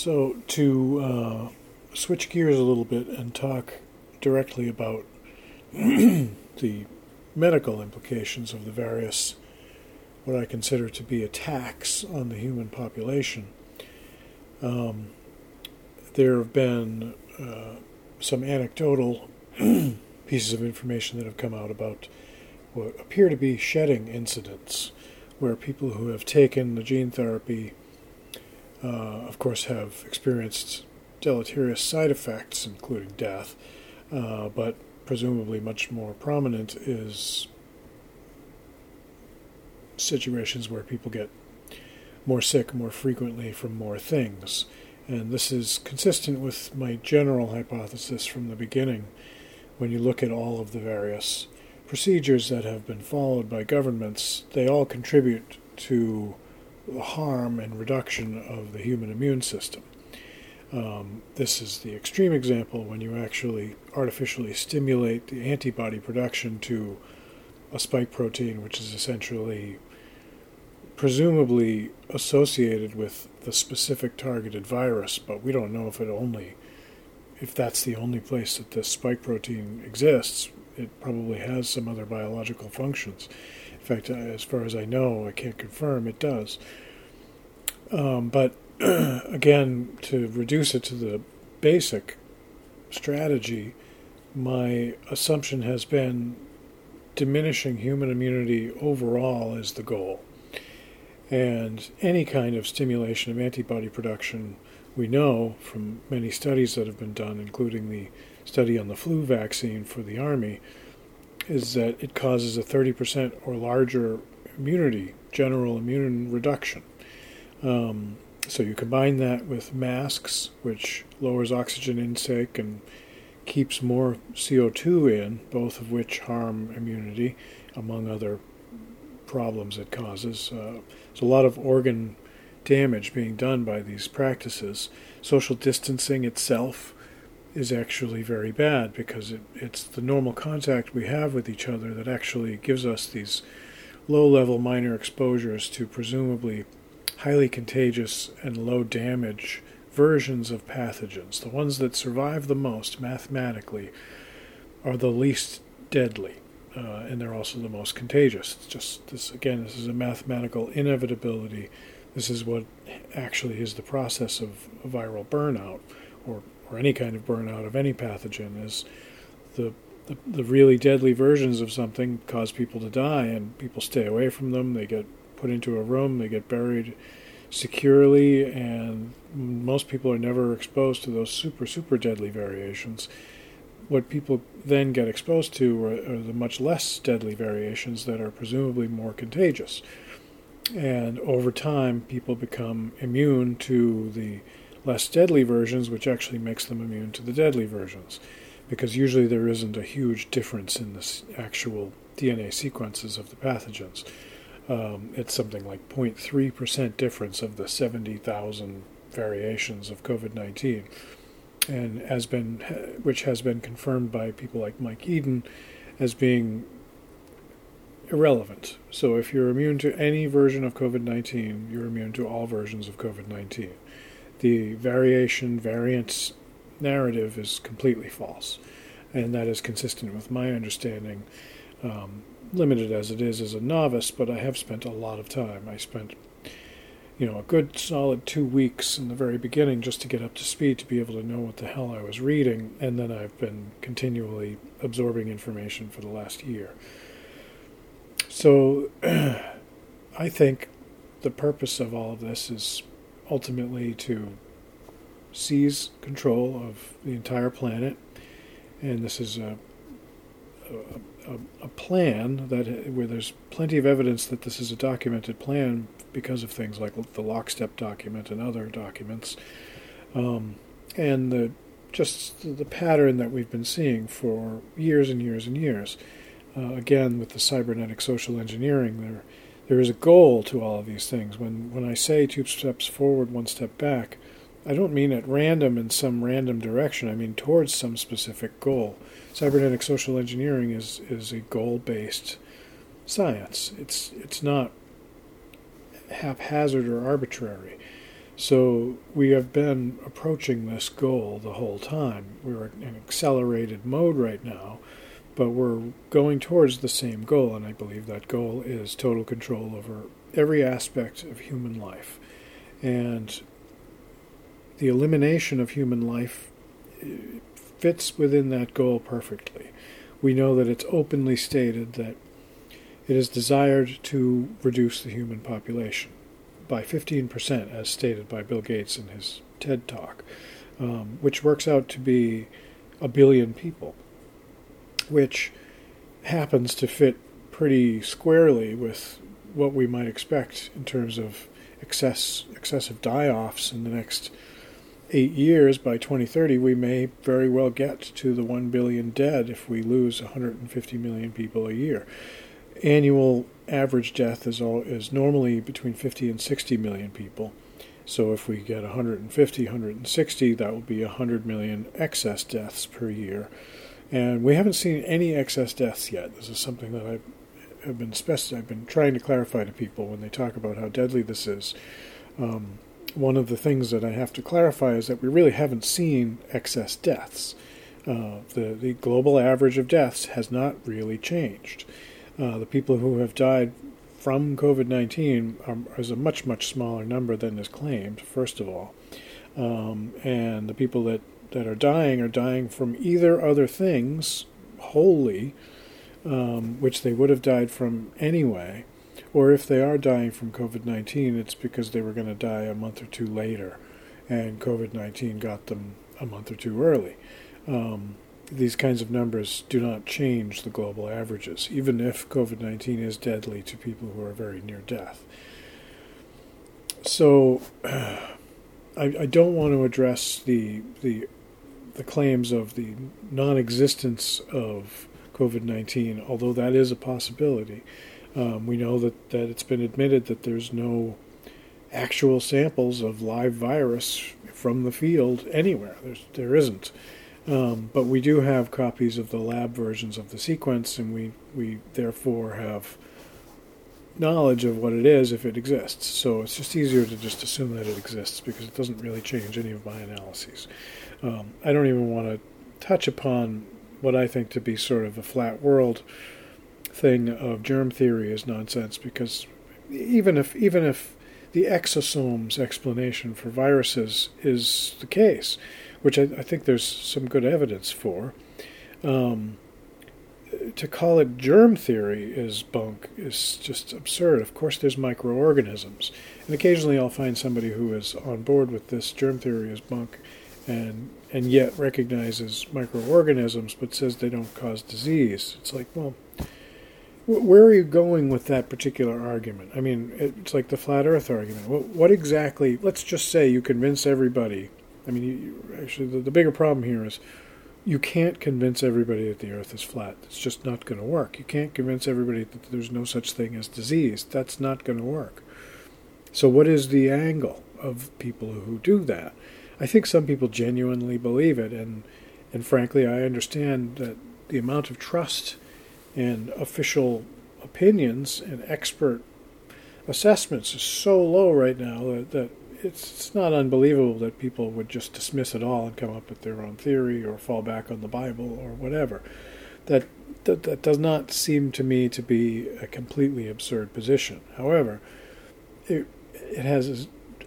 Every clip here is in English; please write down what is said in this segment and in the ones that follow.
So to switch gears a little bit and talk directly about the medical implications of the various, what I consider to be attacks on the human population, there have been some anecdotal pieces of information that have come out about what appear to be shedding incidents, where people who have taken the gene therapy, of course, have experienced deleterious side effects, including death, but presumably much more prominent is situations where people get more sick more frequently from more things. And this is consistent with my general hypothesis from the beginning when you look at all of the various procedures that have been followed by governments. They all contribute to the harm and reduction of the human immune system. This is the extreme example when you actually artificially stimulate the antibody production to a spike protein, which is essentially presumably associated with the specific targeted virus, but we don't know if that's the only place that this spike protein exists. It probably has some other biological functions. In fact, as far as I know, I can't confirm, it does. But again, to reduce it to the basic strategy, my assumption has been diminishing human immunity overall is the goal. And any kind of stimulation of antibody production, we know from many studies that have been done, including the study on the flu vaccine for the Army, is that it causes a 30% or larger general immune reduction. So you combine that with masks, which lowers oxygen intake and keeps more CO2 in, both of which harm immunity, among other problems it causes. There's a lot of organ damage being done by these practices. Social distancing itself is actually very bad because it's the normal contact we have with each other that actually gives us these low-level minor exposures to presumably highly contagious and low-damage versions of pathogens. The ones that survive the most mathematically are the least deadly, and they're also the most contagious. It's just this, again, this is a mathematical inevitability. This is what actually is the process of viral burnout, or any kind of burnout of any pathogen, is the really deadly versions of something cause people to die, and people stay away from them. They get put into a room, they get buried securely, and most people are never exposed to those super, super deadly variations. What people then get exposed to are the much less deadly variations that are presumably more contagious. And over time, people become immune to the less deadly versions, which actually makes them immune to the deadly versions, because usually there isn't a huge difference in the actual DNA sequences of the pathogens. It's something like 0.3% difference of the 70,000 variations of COVID-19, and which has been confirmed by people like Mike Eden as being irrelevant. So if you're immune to any version of COVID-19, you're immune to all versions of COVID-19. The variance narrative is completely false, and that is consistent with my understanding, limited as it is as a novice, but I have spent a lot of time. I spent, a good solid 2 weeks in the very beginning just to get up to speed, to be able to know what the hell I was reading, and then I've been continually absorbing information for the last year. So I think the purpose of all of this is ultimately to seize control of the entire planet. And this is a plan where there's plenty of evidence that this is a documented plan because of things like the Lockstep document and other documents. And the pattern that we've been seeing for years and years and years. Again, with the cybernetic social engineering, there is a goal to all of these things. When I say 2 steps forward, 1 step back, I don't mean at random in some random direction. I mean towards some specific goal. Cybernetic social engineering is a goal-based science. It's not haphazard or arbitrary. So we have been approaching this goal the whole time. We're in an accelerated mode right now, but we're going towards the same goal, and I believe that goal is total control over every aspect of human life. And the elimination of human life fits within that goal perfectly. We know that it's openly stated that it is desired to reduce the human population by 15%, as stated by Bill Gates in his TED talk, which works out to be 1 billion people, which happens to fit pretty squarely with what we might expect in terms of excessive die-offs in the next 8 years. By 2030, we may very well get to the 1 billion dead if we lose 150 million people a year. Annual average death is normally between 50 and 60 million people. So if we get 150, 160, that will be 100 million excess deaths per year. And we haven't seen any excess deaths yet. This is something that I've been trying to clarify to people when they talk about how deadly this is. One of the things that I have to clarify is that we really haven't seen excess deaths. The global average of deaths has not really changed. The people who have died from COVID-19 is a much, much smaller number than is claimed, first of all. And the people that are dying from either other things wholly, which they would have died from anyway, or if they are dying from COVID-19, it's because they were going to die a month or two later, and COVID-19 got them a month or two early. These kinds of numbers do not change the global averages, even if COVID-19 is deadly to people who are very near death. So I don't want to address the claims of the non-existence of COVID-19, although that is a possibility. We know that it's been admitted that there's no actual samples of live virus from the field anywhere. There isn't. But we do have copies of the lab versions of the sequence, and we therefore have knowledge of what it is if it exists. So it's just easier to just assume that it exists because it doesn't really change any of my analyses. I don't even want to touch upon what I think to be sort of a flat world thing of germ theory is nonsense, because even if the exosomes explanation for viruses is the case, which I think there's some good evidence for, to call it germ theory is bunk, is just absurd. Of course there's microorganisms. And occasionally I'll find somebody who is on board with this germ theory is bunk and yet recognizes microorganisms but says they don't cause disease. It's like, well, where are you going with that particular argument? I mean, it's like the flat earth argument. What exactly, let's just say you convince everybody. I mean, the bigger problem here is you can't convince everybody that the earth is flat. It's just not going to work. You can't convince everybody that there's no such thing as disease. That's not going to work. So what is the angle of people who do that? I think some people genuinely believe it, and frankly, I understand that the amount of trust in official opinions and expert assessments is so low right now that it's not unbelievable that people would just dismiss it all and come up with their own theory or fall back on the Bible or whatever. That does not seem to me to be a completely absurd position. However, it has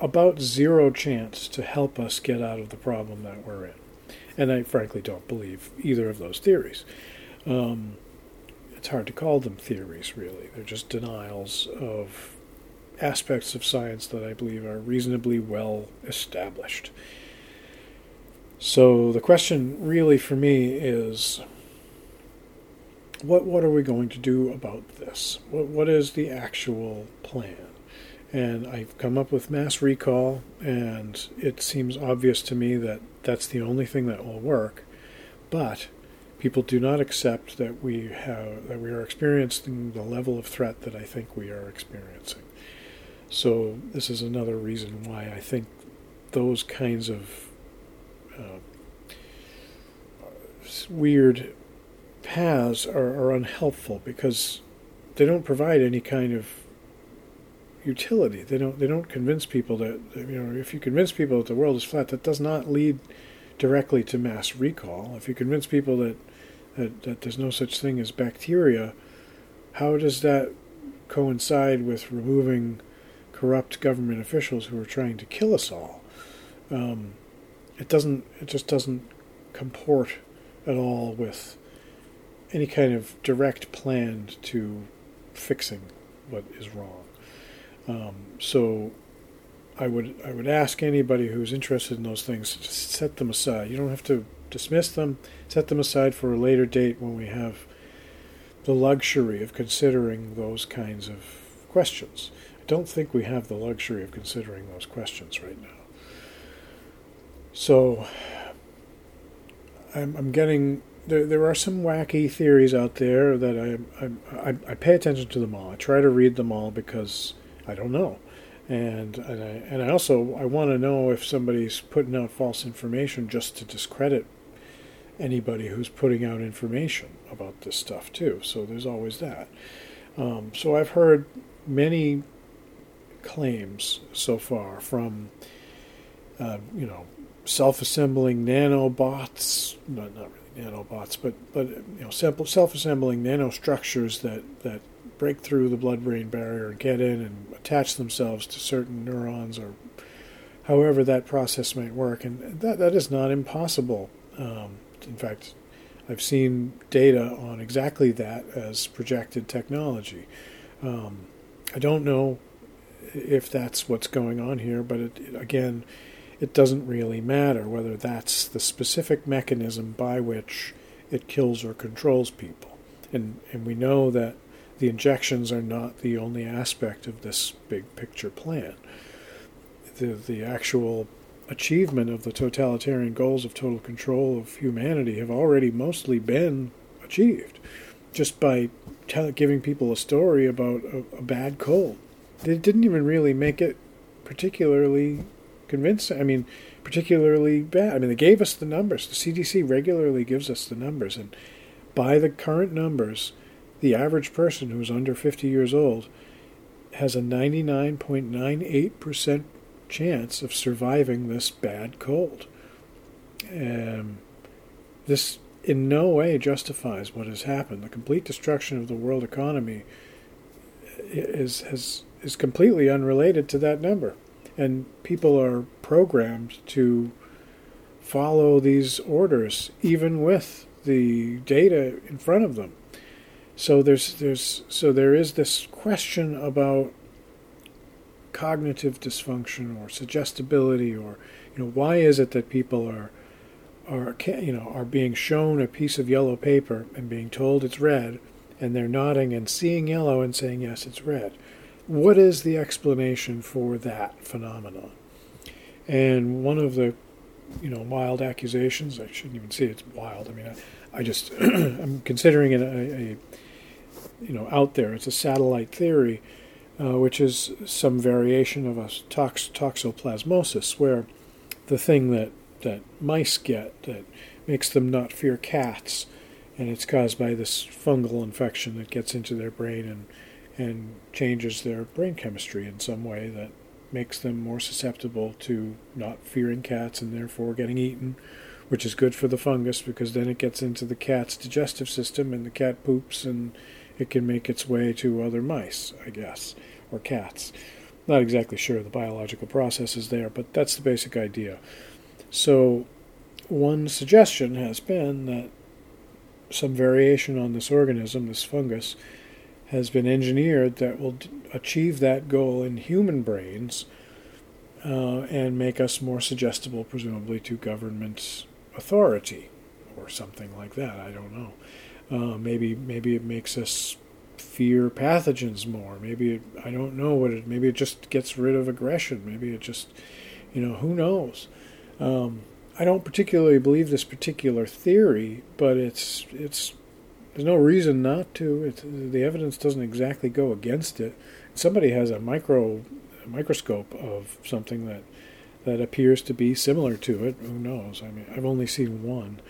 about zero chance to help us get out of the problem that we're in. And I frankly don't believe either of those theories. It's hard to call them theories, really. They're just denials of aspects of science that I believe are reasonably well established. So the question really for me is, what are we going to do about this? What is the actual plan? And I've come up with mass recall, and it seems obvious to me that that's the only thing that will work. But people do not accept that we are experiencing the level of threat that I think we are experiencing. So this is another reason why I think those kinds of weird paths are unhelpful, because they don't provide any kind of utility. They don't convince people that, you know, if you convince people that the world is flat, that does not lead directly to mass recall. If you convince people that there's no such thing as bacteria, how does that coincide with removing corrupt government officials who are trying to kill us all? It just doesn't comport at all with any kind of direct plan to fixing what is wrong. So I would ask anybody who's interested in those things to set them aside. You don't have to dismiss them. Set them aside for a later date when we have the luxury of considering those kinds of questions. I don't think we have the luxury of considering those questions right now. So I'm getting... There are some wacky theories out there that I pay attention to them all. I try to read them all because I don't know, and I also want to know if somebody's putting out false information just to discredit anybody who's putting out information about this stuff too. So there's always that. So I've heard many claims so far from self-assembling nanobots, not really nanobots, but self-assembling nanostructures that break through the blood-brain barrier and get in and attach themselves to certain neurons, or however that process might work. And that is not impossible. In fact, I've seen data on exactly that as projected technology. I don't know if that's what's going on here, but it doesn't really matter whether that's the specific mechanism by which it kills or controls people. And we know that the injections are not the only aspect of this big picture plan. The actual achievement of the totalitarian goals of total control of humanity have already mostly been achieved just by giving people a story about a bad cold. They didn't even really make it particularly convincing. Particularly bad. They gave us the numbers. The CDC regularly gives us the numbers, and by the current numbers, the average person who's under 50 years old has a 99.98% chance of surviving this bad cold. This in no way justifies what has happened. The complete destruction of the world economy is completely unrelated to that number. And people are programmed to follow these orders, even with the data in front of them. So there is this question about cognitive dysfunction or suggestibility, or why is it that people are being shown a piece of yellow paper and being told it's red, and they're nodding and seeing yellow and saying yes, it's red. What is the explanation for that phenomenon? And one of the, wild accusations, I shouldn't even say it's wild. I'm considering it a out there. It's a satellite theory, which is some variation of a toxoplasmosis, where the thing that mice get that makes them not fear cats, and it's caused by this fungal infection that gets into their brain and changes their brain chemistry in some way that makes them more susceptible to not fearing cats and therefore getting eaten, which is good for the fungus because then it gets into the cat's digestive system and the cat poops and it can make its way to other mice, I guess, or cats. Not exactly sure the biological process is there, but that's the basic idea. So one suggestion has been that some variation on this organism, this fungus, has been engineered that will achieve that goal in human brains and make us more suggestible, presumably, to government authority or something like that. I don't know. Maybe it makes us fear pathogens more. I don't know what it... Maybe it just gets rid of aggression. Maybe it just... who knows? I don't particularly believe this particular theory, but it's there's no reason not to. The evidence doesn't exactly go against it. Somebody has a microscope of something that appears to be similar to it. Who knows? I've only seen one.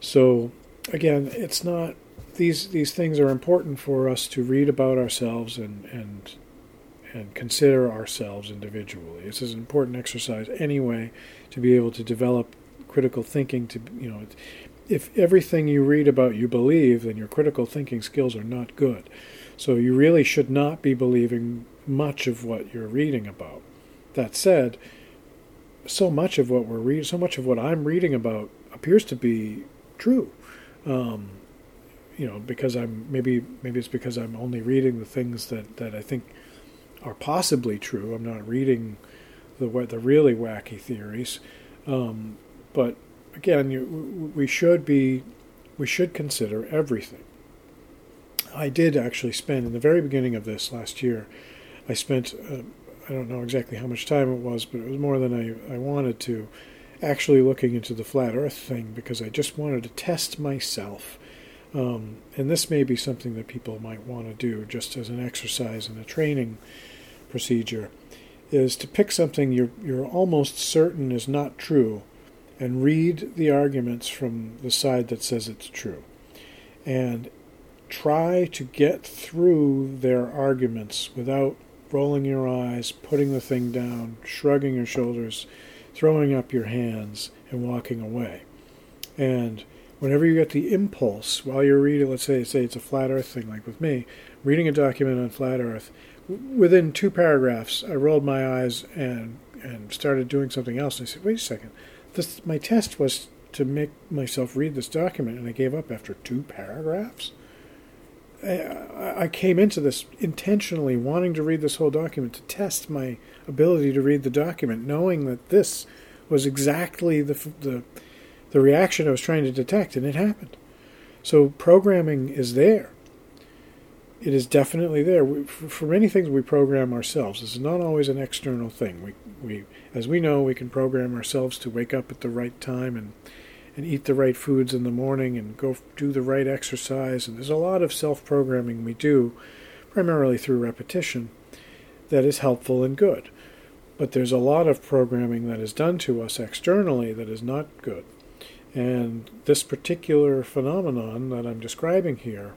So, again, it's not... These things are important for us to read about ourselves and and and consider ourselves individually. This is an important exercise anyway, to be able to develop critical thinking. To, you know, if everything you read about you believe, then your critical thinking skills are not good. So you really should not be believing much of what you're reading about. That said, so much of what I'm reading about appears to be true. Because I'm maybe it's because I'm only reading the things that I think are possibly true. I'm not reading the really wacky theories. But again, we should consider everything. I did actually spend, in the very beginning of this last year, I spent, I don't know exactly how much time it was, but it was more than I wanted to, actually looking into the flat earth thing, because I just wanted to test myself. And this may be something that people might want to do just as an exercise and a training procedure, is to pick something you're almost certain is not true and read the arguments from the side that says it's true. And try to get through their arguments without rolling your eyes, putting the thing down, shrugging your shoulders, throwing up your hands, and walking away. And whenever you get the impulse, while you're reading, let's say it's a flat earth thing, like with me, reading a document on flat earth, within 2 paragraphs, I rolled my eyes and started doing something else. And I said, wait a second, my test was to make myself read this document, and I gave up after 2 paragraphs? I came into this intentionally wanting to read this whole document to test my ability to read the document, knowing that this was exactly the reaction I was trying to detect, and it happened. So programming is there. It is definitely there. For many things, we program ourselves. This is not always an external thing. We as we know, we can program ourselves to wake up at the right time and eat the right foods in the morning and go do the right exercise. And there's a lot of self-programming we do, primarily through repetition, that is helpful and good. But there's a lot of programming that is done to us externally that is not good. And this particular phenomenon that I'm describing here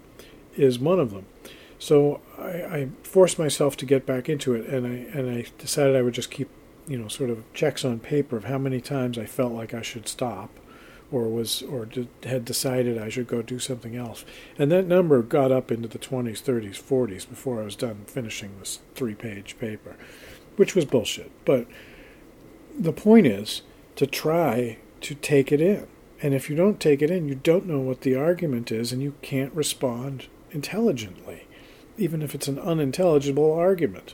is one of them. So I forced myself to get back into it, and I decided I would just keep, sort of checks on paper of how many times I felt like I should stop, or had decided I should go do something else. And that number got up into the 20s, 30s, 40s before I was done finishing this 3-page paper, which was bullshit. But the point is to try to take it in. And if you don't take it in, you don't know what the argument is, and you can't respond intelligently, even if it's an unintelligible argument.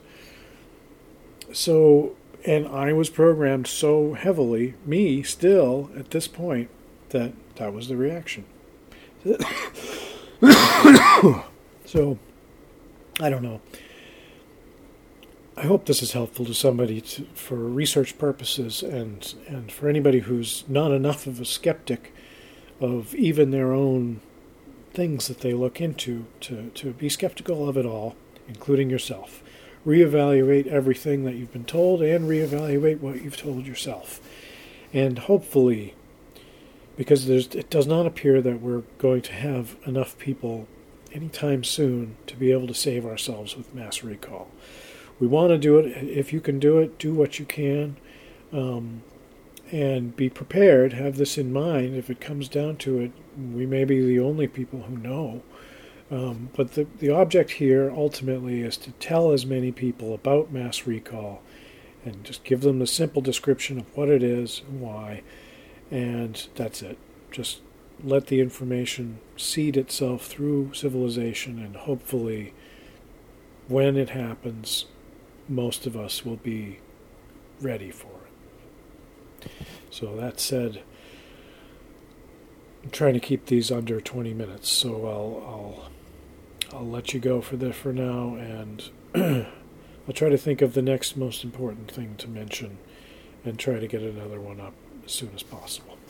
So, and I was programmed so heavily, me still, at this point, that was the reaction. So, I don't know. I hope this is helpful to somebody for research purposes, and for anybody who's not enough of a skeptic of even their own things that they look into to be skeptical of it all, including yourself. Reevaluate everything that you've been told, and reevaluate what you've told yourself. And hopefully, because it does not appear that we're going to have enough people anytime soon to be able to save ourselves with mass recall. We want to do it. If you can do it, do what you can, and be prepared. Have this in mind. If it comes down to it, we may be the only people who know. But the object here ultimately is to tell as many people about mass recall and just give them the simple description of what it is and why, and that's it. Just let the information seed itself through civilization, and hopefully when it happens, most of us will be ready for it. So that said, I'm trying to keep these under 20 minutes, so I'll let you go for now, and I'll try to think of the next most important thing to mention and try to get another one up as soon as possible.